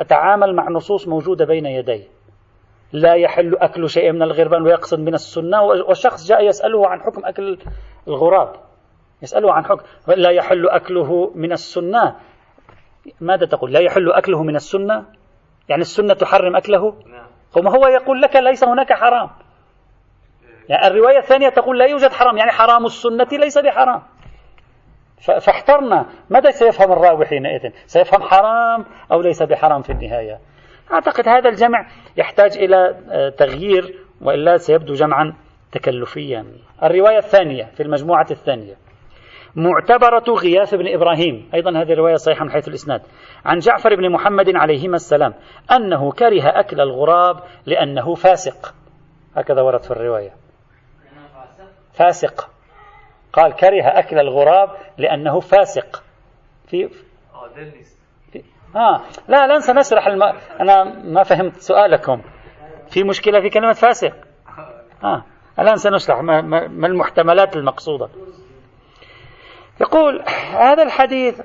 أتعامل مع نصوص موجودة بين يدي. لا يحل أكل شيء من الغربان ويقصد من السنة، وشخص جاء يسأله عن حكم أكل الغراب، يسأله عن حكم لا يحل أكله من السنة. ماذا تقول؟ لا يحل أكله من السنة، يعني السنة تحرم أكله؟ وما هو يقول لك ليس هناك حرام. يعني الرواية الثانية تقول لا يوجد حرام، يعني حرام السنة ليس بحرام. فاحترنا، ماذا سيفهم الراوي حينئذ؟ سيفهم حرام أو ليس بحرام في النهاية؟ أعتقد هذا الجمع يحتاج إلى تغيير، وإلا سيبدو جمعا تكلفيا. الرواية الثانية في المجموعة الثانية معتبرة غياث بن إبراهيم، أيضا هذه الرواية صحيحة من حيث الإسناد، عن جعفر بن محمد عليهما السلام أنه كره أكل الغراب لأنه فاسق، هكذا ورد في الرواية، فاسق، قال كره أكل الغراب لأنه فاسق. لا سنشرح أنا ما فهمت سؤالكم. في مشكلة في كلمة فاسق. الآن سنشرح ما المحتملات المقصودة. يقول هذا الحديث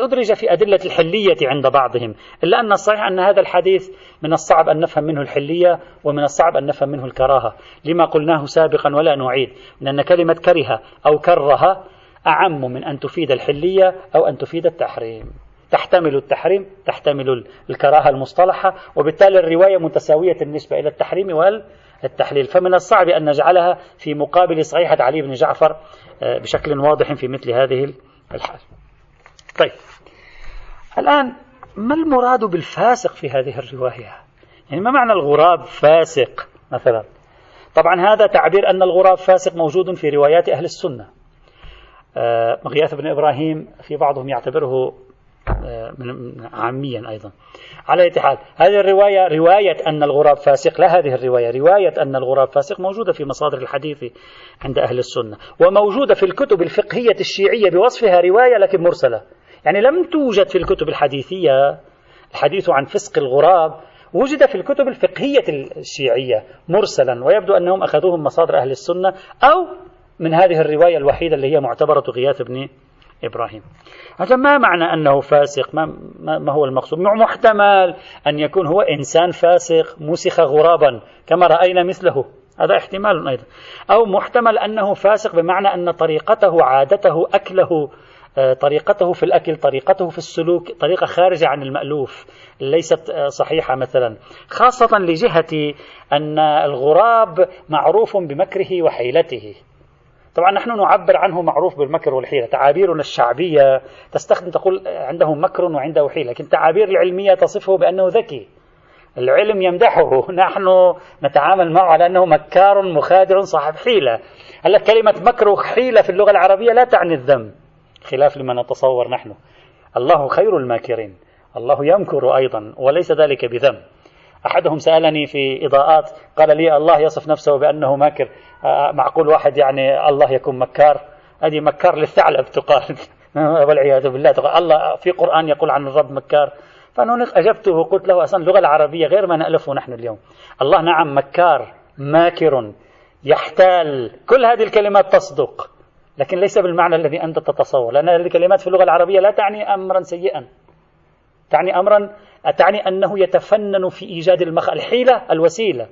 أدرج في أدلة الحلية عند بعضهم، إلا أن الصحيح أن هذا الحديث من الصعب أن نفهم منه الحلية، ومن الصعب أن نفهم منه الكراهة، لما قلناه سابقا ولا نعيد، لأن كلمة كره أو كره أعم من أن تفيد الحلية أو أن تفيد التحريم. تحتمل التحريم، تحتمل الكراهة المصطلحة، وبالتالي الرواية متساوية بالنسبة إلى التحريم والتحليل، فمن الصعب أن نجعلها في مقابل صحيحة علي بن جعفر بشكل واضح في مثل هذه الحال. طيب، الآن ما المراد بالفاسق في هذه الرواية؟ يعني ما معنى الغراب فاسق مثلا؟ طبعا هذا تعبير أن الغراب فاسق موجود في روايات أهل السنة. غياث بن إبراهيم في بعضهم يعتبره عاميا أيضا. على أي حال، هذه الرواية رواية أن الغراب فاسق، لا هذه الرواية رواية أن الغراب فاسق موجودة في مصادر الحديث عند أهل السنة، وموجودة في الكتب الفقهية الشيعية بوصفها رواية لكن مرسلة. يعني لم توجد في الكتب الحديثية الحديث عن فسق الغراب، وجد في الكتب الفقهية الشيعية مرسلا، ويبدو أنهم أخذوهم مصادر أهل السنة أو من هذه الرواية الوحيدة اللي هي معتبرة غياث بن إبراهيم. هذا ما معنى أنه فاسق؟ ما هو المقصود؟ محتمل أن يكون هو إنسان فاسق مسخ غرابا كما رأينا مثله، هذا احتمال أيضا، أو محتمل أنه فاسق بمعنى أن طريقته، عادته، أكله، طريقته في الأكل، طريقته في السلوك طريقة خارجة عن المألوف، ليست صحيحة مثلا، خاصة لجهة أن الغراب معروف بمكره وحيلته. طبعا نحن نعبر عنه معروف بالمكر والحيلة، تعابيرنا الشعبية تستخدم تقول عنده مكر وعنده حيلة، لكن التعابير العلمية تصفه بأنه ذكي، العلم يمدحه، نحن نتعامل معه على أنه مكار مخادر صاحب حيلة. هلا كلمة مكر وحيلة في اللغة العربية لا تعني الذم، خلاف لما نتصور نحن، الله خير الماكرين، الله يمكر أيضا وليس ذلك بذم. أحدهم سألني في إضاءات قال لي الله يصف نفسه بأنه ماكر، معقول واحد يعني الله يكون مكار؟ هذه مكار للثعلب تقال والعياذ بالله، تقال الله في قرآن يقول عن الرب مكار. فأنا أجبته قلت له أصلا اللغة العربية غير ما نألفه نحن اليوم، الله نعم مكار ماكر، يحتال، كل هذه الكلمات تصدق، لكن ليس بالمعنى الذي أنت تتصور، لأن هذه الكلمات في اللغة العربية لا تعني أمرا سيئا، تعني أمرا، تعني أنه يتفنن في إيجاد المخ، الحيلة، الوسيلة،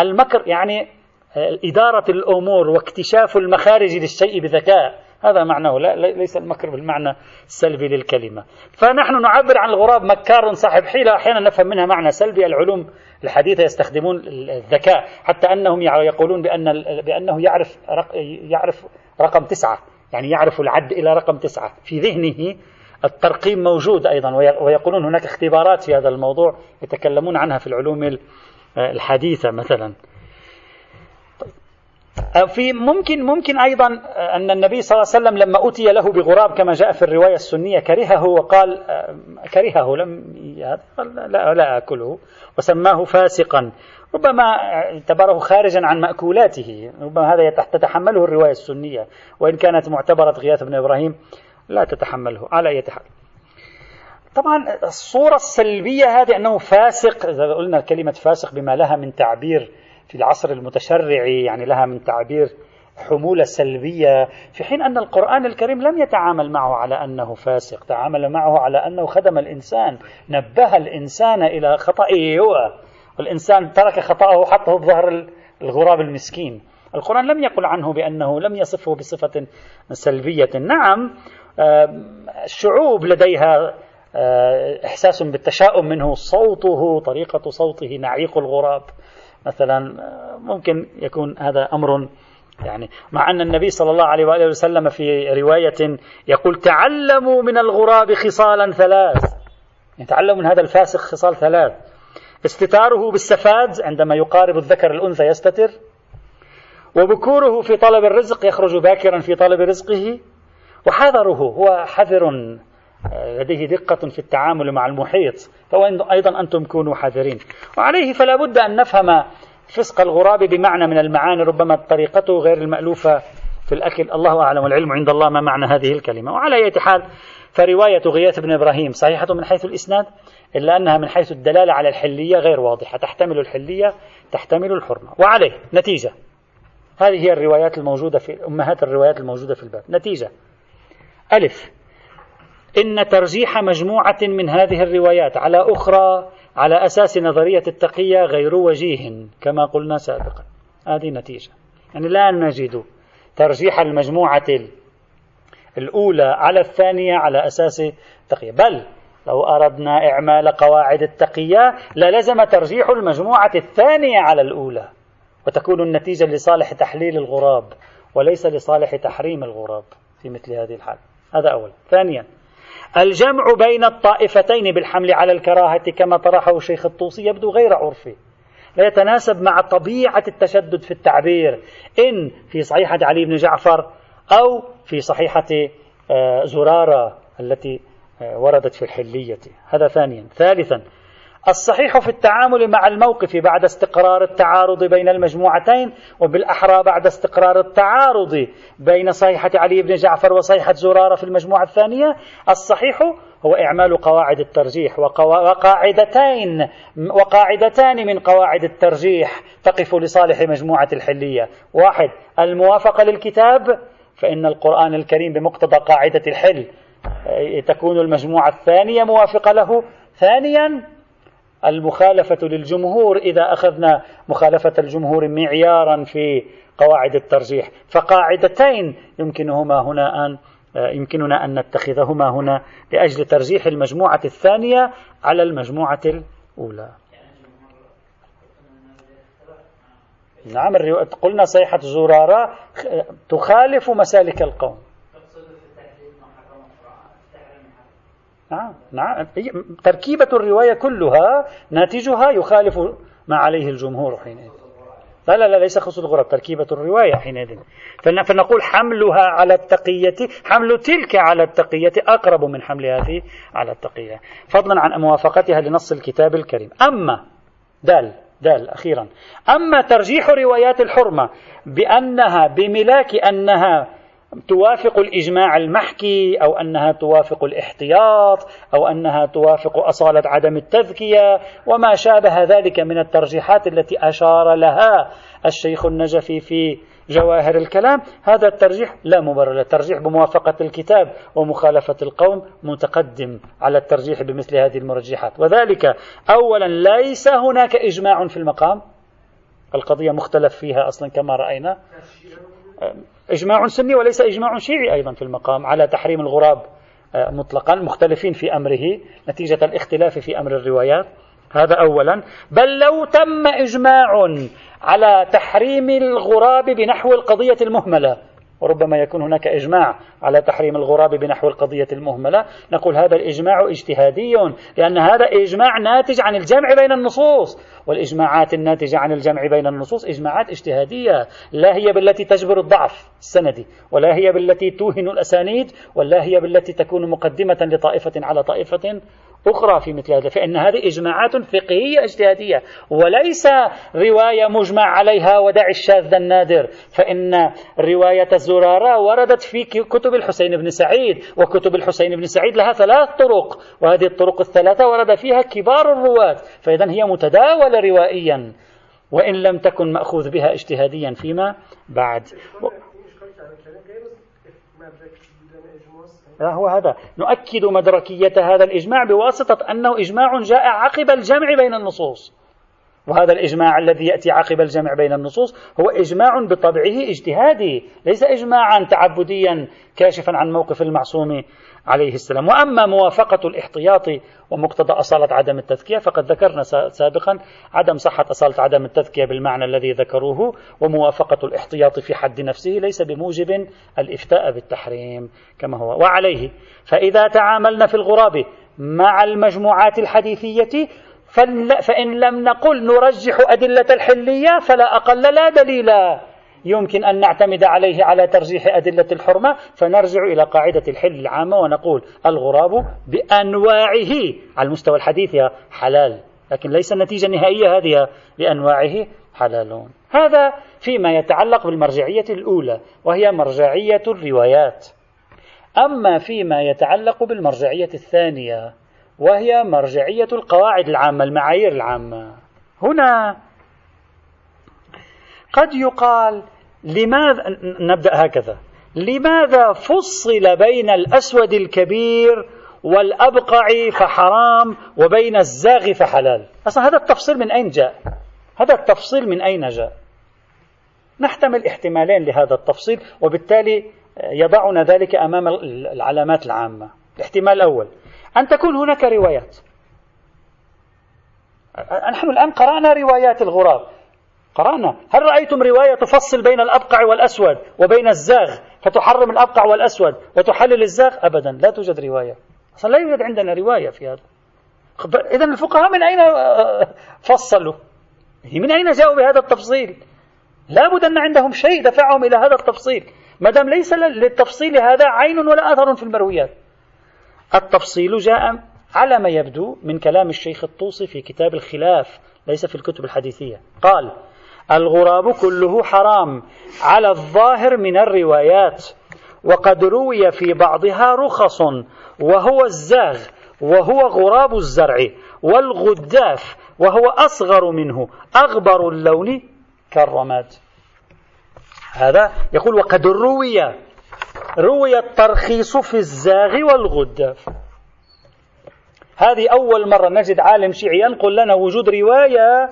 المكر، يعني إدارة الأمور واكتشاف المخارج للشيء بذكاء، هذا معناه. لا ليس المكر بالمعنى السلبي للكلمة. فنحن نعبر عن الغراب مكار صاحب حيلة، أحيانا نفهم منها معنى سلبي. العلوم الحديثة يستخدمون الذكاء، حتى أنهم يقولون بأنه يعرف رقم 9، يعني يعرف العد إلى رقم 9 في ذهنه. الترقيم موجود أيضا، ويقولون هناك اختبارات في هذا الموضوع يتكلمون عنها في العلوم الحديثة مثلا. في ممكن أيضا أن النبي صلى الله عليه وسلم لما أتي له بغراب كما جاء في الرواية السنية كرهه، وقال كرهه لا أكله، وسماه فاسقا، ربما اعتبره خارجا عن مأكولاته، ربما هذا تتحمله الرواية السنية، وإن كانت معتبرة غياث بن إبراهيم لا تتحمله. على أي حال طبعا الصورة السلبية هذه أنه فاسق، إذا قلنا كلمة فاسق بما لها من تعبير في العصر المتشرعي، يعني لها من تعبير حمولة سلبية، في حين أن القرآن الكريم لم يتعامل معه على أنه فاسق، تعامل معه على أنه خدم الإنسان، نبه الإنسان إلى خطئه هو، والإنسان ترك خطأه حتى ظهر الغراب المسكين. القرآن لم يقل عنه بأنه، لم يصفه بصفة سلبية. نعم الشعوب لديها إحساس بالتشاؤم منه، صوته، طريقة صوته، نعيق الغراب مثلا، ممكن يكون هذا أمر، يعني مع أن النبي صلى الله عليه وآله وسلم في رواية يقول تعلموا من الغراب خصالا 3، يعني تعلموا من هذا الفاسق خصال 3: استتاره بالسفاد عندما يقارب الذكر الأنثى يستتر، وبكوره في طلب الرزق، يخرج باكرا في طلب رزقه، وحذره، هو حذر، لديه دقة في التعامل مع المحيط، فأيضا أنتم كونوا حذرين. وعليه فلا بد أن نفهم فسق الغراب بمعنى من المعاني، ربما طريقته غير المألوفة في الأكل، الله أعلم، والعلم عند الله ما معنى هذه الكلمة. وعلى أي حال فرواية غياث بن إبراهيم صحيحة من حيث الإسناد، إلا أنها من حيث الدلالة على الحلية غير واضحة، تحتمل الحلية، تحتمل الحرمة. وعليه نتيجة، هذه هي الروايات الموجودة في أمهات الروايات الموجودة في الباب. نتيجة: ألف، إن ترجيح مجموعة من هذه الروايات على أخرى على أساس نظرية التقية غير وجيه كما قلنا سابقا. هذه نتيجة، يعني لا نجد ترجيح المجموعة الأولى على الثانية على أساس التقية، بل لو أردنا إعمال قواعد التقية للزم ترجيح المجموعة الثانية على الأولى، وتكون النتيجة لصالح تحليل الغراب وليس لصالح تحريم الغراب في مثل هذه الحال. هذا أولا. ثانيا، الجمع بين الطائفتين بالحمل على الكراهة كما طرحه الشيخ الطوسي يبدو غير عرفي، لا يتناسب مع طبيعة التشدد في التعبير، إن في صحيحة علي بن جعفر أو في صحيحة زرارة التي وردت في الحلية. هذا ثانيا. ثالثا، الصحيح في التعامل مع الموقف بعد استقرار التعارض بين المجموعتين، وبالأحرى بعد استقرار التعارض بين صحيحة علي بن جعفر وصحيحة زرارة في المجموعة الثانية، الصحيح هو إعمال قواعد الترجيح، وقاعدتان من قواعد الترجيح تقف لصالح مجموعة الحلية: واحد، الموافقة للكتاب، فإن القرآن الكريم بمقتضى قاعدة الحل تكون المجموعة الثانية موافقة له. ثانيا، المخالفة للجمهور، إذا أخذنا مخالفة الجمهور معيارا في قواعد الترجيح، فقاعدتين يمكننا أن نتخذهما هنا لأجل ترجيح المجموعة الثانية على المجموعة الأولى. نعم، قلنا صيحة زرارة تخالف مسالك القوم. نعم، تركيبة الرواية كلها ناتجها يخالف ما عليه الجمهور حينئذ. لا، ليس خصوص الغرب، تركيبة الرواية حينئذ. فنقول حملها على التقية، حمل تلك على التقية أقرب من حمل هذه على التقية، فضلا عن موافقتها لنص الكتاب الكريم. أما أخيرا، أما ترجيح روايات الحرمة بأنها بملاك أنها توافق الإجماع المحكي، أو أنها توافق الاحتياط، أو أنها توافق أصالة عدم التذكية وما شابه ذلك من الترجيحات التي أشار لها الشيخ النجفي في جواهر الكلام. هذا الترجيح لا مبرر، الترجيح بموافقة الكتاب ومخالفة القوم متقدم على الترجيح بمثل هذه المرجحات. وذلك أولا ليس هناك إجماع في المقام، القضية مختلف فيها أصلا كما رأينا، إجماع سني وليس إجماع شيعي أيضا في المقام على تحريم الغراب مطلقا، مختلفين في أمره نتيجة الاختلاف في أمر الروايات، هذا أولا. بل لو تم إجماع على تحريم الغراب بنحو القضية المهملة، وربما يكون هناك إجماع على تحريم الغراب بنحو القضية المهملة، نقول هذا الإجماع اجتهادي، لأن هذا إجماع ناتج عن الجمع بين النصوص، والإجماعات الناتجة عن الجمع بين النصوص إجماعات اجتهادية، لا هي بالتي تجبر الضعف السندي، ولا هي بالتي توهن الأسانيد، ولا هي بالتي تكون مقدمة لطائفة على طائفة أخرى في مثل هذا، فإن هذه إجماعات فقهية اجتهادية، وليس رواية مجمع عليها ودع الشاذ النادر. فإن رواية الزرارة وردت في كتب الحسين بن سعيد، وكتب الحسين بن سعيد لها 3 طرق، وهذه الطرق 3 ورد فيها كبار الرواة، فإذن هي متداولة روائيا وإن لم تكن مأخوذ بها اجتهاديا فيما بعد. هو هذا نؤكد مدركية هذا الإجماع بواسطة أنه إجماع جاء عقب الجمع بين النصوص، وهذا الإجماع الذي يأتي عقب الجمع بين النصوص هو إجماع بطبعه اجتهادي، ليس إجماعا تعبديا كاشفا عن موقف المعصوم عليه السلام. وأما موافقة الاحتياط ومقتضى أصالة عدم التذكية فقد ذكرنا سابقا عدم صحة أصالة عدم التذكية بالمعنى الذي ذكروه، وموافقة الاحتياط في حد نفسه ليس بموجب الإفتاء بالتحريم كما هو. وعليه فإذا تعاملنا في الغراب مع المجموعات الحديثية فإن لم نقل نرجح أدلة الحلية فلا أقل لا دليلا يمكن أن نعتمد عليه على ترجيح أدلة الحرمة، فنرجع إلى قاعدة الحل العامة ونقول الغراب بأنواعه على المستوى الحديثي حلال، لكن ليس النتيجة النهائية هذه بأنواعه حلالون. هذا فيما يتعلق بالمرجعية الأولى وهي مرجعية الروايات. أما فيما يتعلق بالمرجعية الثانية وهي مرجعية القواعد العامة، المعايير العامة، هنا قد يقال لماذا نبدأ هكذا، لماذا فصل بين الأسود الكبير والأبقع فحرام وبين الزاغ فحلال؟ أصلا هذا التفصيل من أين جاء؟ هذا التفصيل من أين جاء؟ نحتمل احتمالين لهذا التفصيل وبالتالي يضعنا ذلك أمام العلامات العامة. الاحتمال الأول أن تكون هناك روايات، نحن الآن قرأنا روايات الغراب، قرأنا، هل رأيتم رواية تفصل بين الأبقع والأسود وبين الزاغ فتحرم الأبقع والأسود وتحلل الزاغ؟ أبدا لا توجد رواية، أصلا لا يوجد عندنا رواية في هذا. إذن الفقهاء من أين فصلوا؟ من أين جاءوا بهذا التفصيل؟ لا بد أن عندهم شيء دفعهم إلى هذا التفصيل، مادام ليس للتفصيل هذا عين ولا أثر في المرويات. التفصيل جاء على ما يبدو من كلام الشيخ الطوسي في كتاب الخلاف، ليس في الكتب الحديثية، قال الغراب كله حرام على الظاهر من الروايات، وقد روي في بعضها رخص، وهو الزاغ وهو غراب الزرع، والغداف وهو أصغر منه أغبر اللون كالرماد. هذا يقول وقد روي الترخيص في الزاغ والغداف. هذه أول مرة نجد عالم شيعي ينقل لنا وجود رواية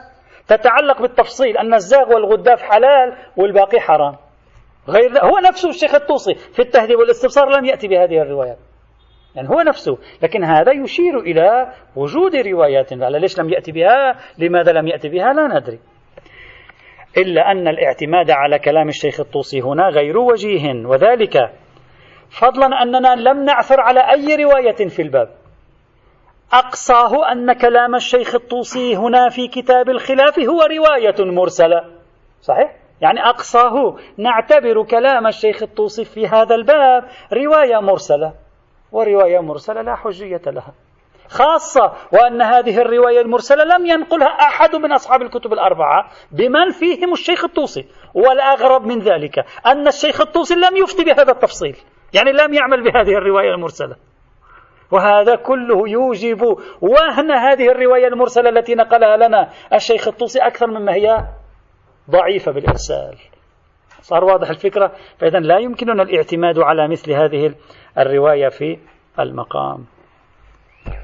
تتعلق بالتفصيل أن الزاغ والغداف حلال والباقي حرام. غير هو نفسه الشيخ الطوسي في التهذيب والاستبصار لم يأتي بهذه الروايات، يعني هو نفسه، لكن هذا يشير إلى وجود روايات. ليش لم يأتي بها؟ لماذا لم يأتي بها؟ لا ندري، إلا أن الاعتماد على كلام الشيخ الطوسي هنا غير وجيه، وذلك فضلا أننا لم نعثر على أي رواية في الباب. أقصاه أن كلام الشيخ الطوسي هنا في كتاب الخلاف هو رواية مرسلة، صحيح؟ يعني أقصاه نعتبر كلام الشيخ الطوسي في هذا الباب رواية مرسلة، ورواية مرسلة لا حجية لها. خاصة وأن هذه الرواية المرسلة لم ينقلها أحد من أصحاب الكتب الأربعة بمن فيهم الشيخ الطوسي. والأغرب من ذلك أن الشيخ الطوسي لم يفتي بهذا التفصيل، يعني لم يعمل بهذه الرواية المرسلة، وهذا كله يوجب وهن هذه الرواية المرسلة التي نقلها لنا الشيخ الطوسي أكثر مما هي ضعيفة بالإرسال. صار واضح الفكرة؟ فإذا لا يمكننا الاعتماد على مثل هذه الرواية في المقام.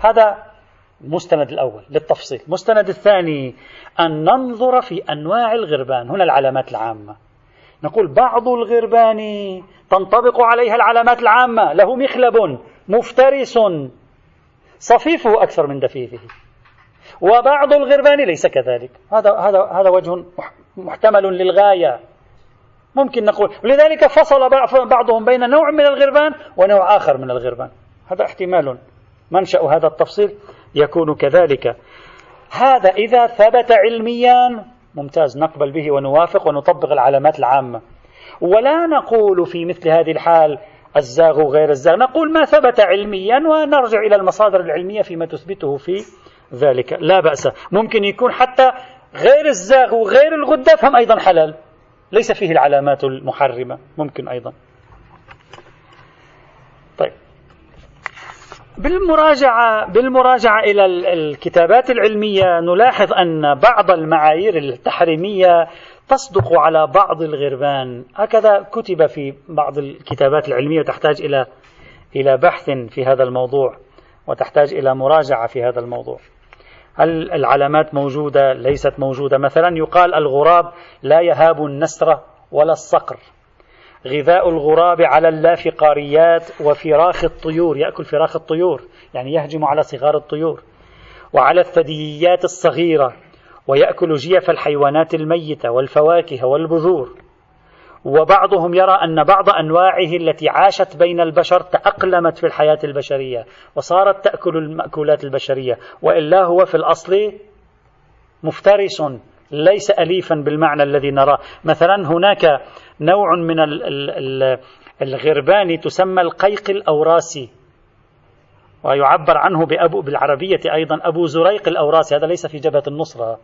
هذا المستند الأول للتفصيل. المستند الثاني أن ننظر في أنواع الغربان. هنا العلامات العامة، نقول بعض الغربان تنطبق عليها العلامات العامة، له مخلب مفترس صفيفه أكثر من دفيفه، وبعض الغربان ليس كذلك. هذا وجه محتمل للغاية، ممكن نقول، ولذلك فصل بعضهم بين نوع من الغربان ونوع آخر من الغربان. هذا احتمال، منشأ هذا التفصيل يكون كذلك. هذا إذا ثبت علميا ممتاز، نقبل به ونوافق ونطبق العلامات العامة، ولا نقول في مثل هذه الحال الزاغ وغير الزاغ، نقول ما ثبت علميا ونرجع إلى المصادر العلمية فيما تثبته في ذلك، لا بأس. ممكن يكون حتى غير الزاغ وغير الغدة فهم أيضا حلال، ليس فيه العلامات المحرمة، ممكن أيضا. طيب، بالمراجعة إلى الكتابات العلمية نلاحظ أن بعض المعايير التحريمية تصدق على بعض الغربان، هكذا كتب في بعض الكتابات العلمية، وتحتاج إلى بحث في هذا الموضوع، وتحتاج إلى مراجعة في هذا الموضوع. هل العلامات موجودة ليست موجودة؟ مثلا يقال الغراب لا يهاب النسر ولا الصقر، غذاء الغراب على اللافقاريات وفراخ الطيور، يأكل فراخ الطيور يعني يهجم على صغار الطيور، وعلى الثدييات الصغيرة، ويأكل جيف الحيوانات الميتة والفواكه والبذور. وبعضهم يرى أن بعض أنواعه التي عاشت بين البشر تأقلمت في الحياة البشرية وصارت تأكل المأكولات البشرية، وإلا هو في الأصل مفترس ليس أليفا بالمعنى الذي نراه. مثلا هناك نوع من الغربان تسمى القيق الأوراسي، ويعبر عنه بالعربية أيضا أبو زريق الأوراسي. هذا ليس في جبهة النصرة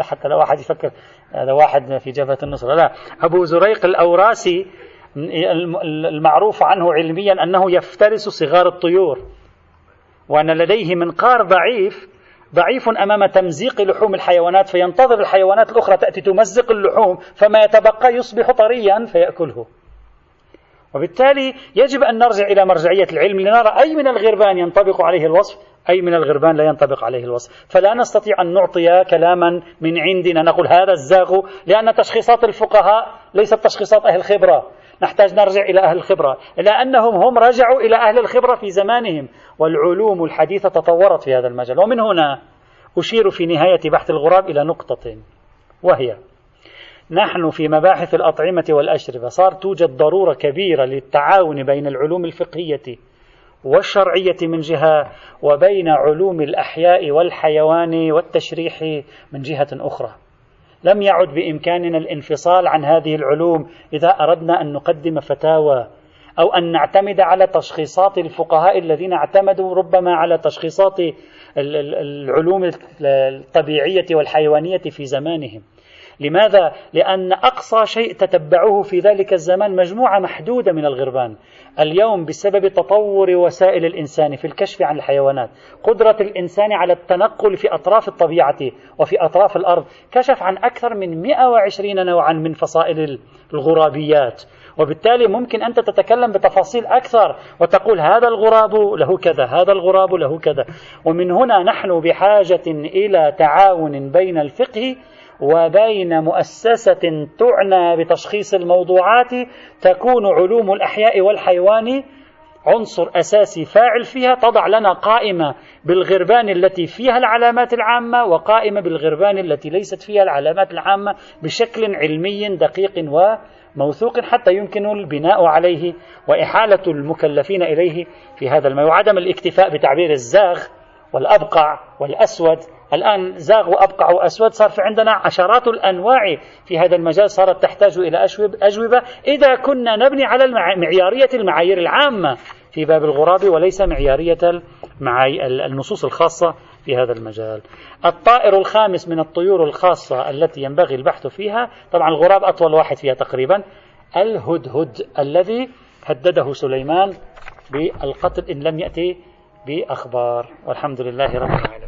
حتى لو واحد يفكر هذا واحد في جبهة النصرة، لا، أبو زريق الأوراسي المعروف عنه علميا أنه يفترس صغار الطيور، وأن لديه منقار ضعيف أمام تمزيق لحوم الحيوانات، فينتظر الحيوانات الأخرى تأتي تمزق اللحوم، فما يتبقى يصبح طريا فيأكله. وبالتالي يجب أن نرجع إلى مرجعية العلم لنرى أي من الغربان ينطبق عليه الوصف، أي من الغربان لا ينطبق عليه الوصف. فلا نستطيع أن نعطي كلاما من عندنا نقول هذا الزاغ، لأن تشخيصات الفقهاء ليست تشخيصات أهل الخبرة، نحتاج نرجع إلى أهل الخبرة، إلى أنهم هم رجعوا إلى أهل الخبرة في زمانهم، والعلوم الحديثة تطورت في هذا المجال. ومن هنا أشير في نهاية بحث الغراب إلى نقطة، وهي نحن في مباحث الأطعمة والأشربة صار توجد ضرورة كبيرة للتعاون بين العلوم الفقهية والشرعية من جهة، وبين علوم الأحياء والحيوان والتشريح من جهة أخرى. لم يعد بإمكاننا الانفصال عن هذه العلوم إذا أردنا أن نقدم فتاوى، أو أن نعتمد على تشخيصات الفقهاء الذين اعتمدوا ربما على تشخيصات العلوم الطبيعية والحيوانية في زمانهم. لماذا؟ لأن أقصى شيء تتبعوه في ذلك الزمان مجموعة محدودة من الغربان. اليوم بسبب تطور وسائل الإنسان في الكشف عن الحيوانات، قدرة الإنسان على التنقل في أطراف الطبيعة وفي أطراف الأرض، كشف عن أكثر من 120 نوعا من فصائل الغرابيات. وبالتالي ممكن أنت تتكلم بتفاصيل أكثر وتقول هذا الغراب له كذا، هذا الغراب له كذا. ومن هنا نحن بحاجة إلى تعاون بين الفقه وبين مؤسسة تعنى بتشخيص الموضوعات، تكون علوم الأحياء والحيوان عنصر أساسي فاعل فيها، تضع لنا قائمة بالغربان التي فيها العلامات العامة، وقائمة بالغربان التي ليست فيها العلامات العامة، بشكل علمي دقيق وموثوق حتى يمكن البناء عليه وإحالة المكلفين إليه في هذا الموضوع، وعدم الاكتفاء بتعبير الزاغ والأبقع والأسود. الآن زاغ وأبقع وأسود، صار في عندنا عشرات الأنواع في هذا المجال، صارت تحتاج إلى أجوبة إذا كنا نبني على معيارية المعايير العامة. في باب الغراب وليس معيارية معي النصوص الخاصة في هذا المجال. الطائر الخامس من الطيور الخاصة التي ينبغي البحث فيها، طبعا الغراب أطول واحد فيها تقريبا، الهدهد الذي هدده سليمان بالقتل إن لم يأتي بأخبار. والحمد لله رب العالمين.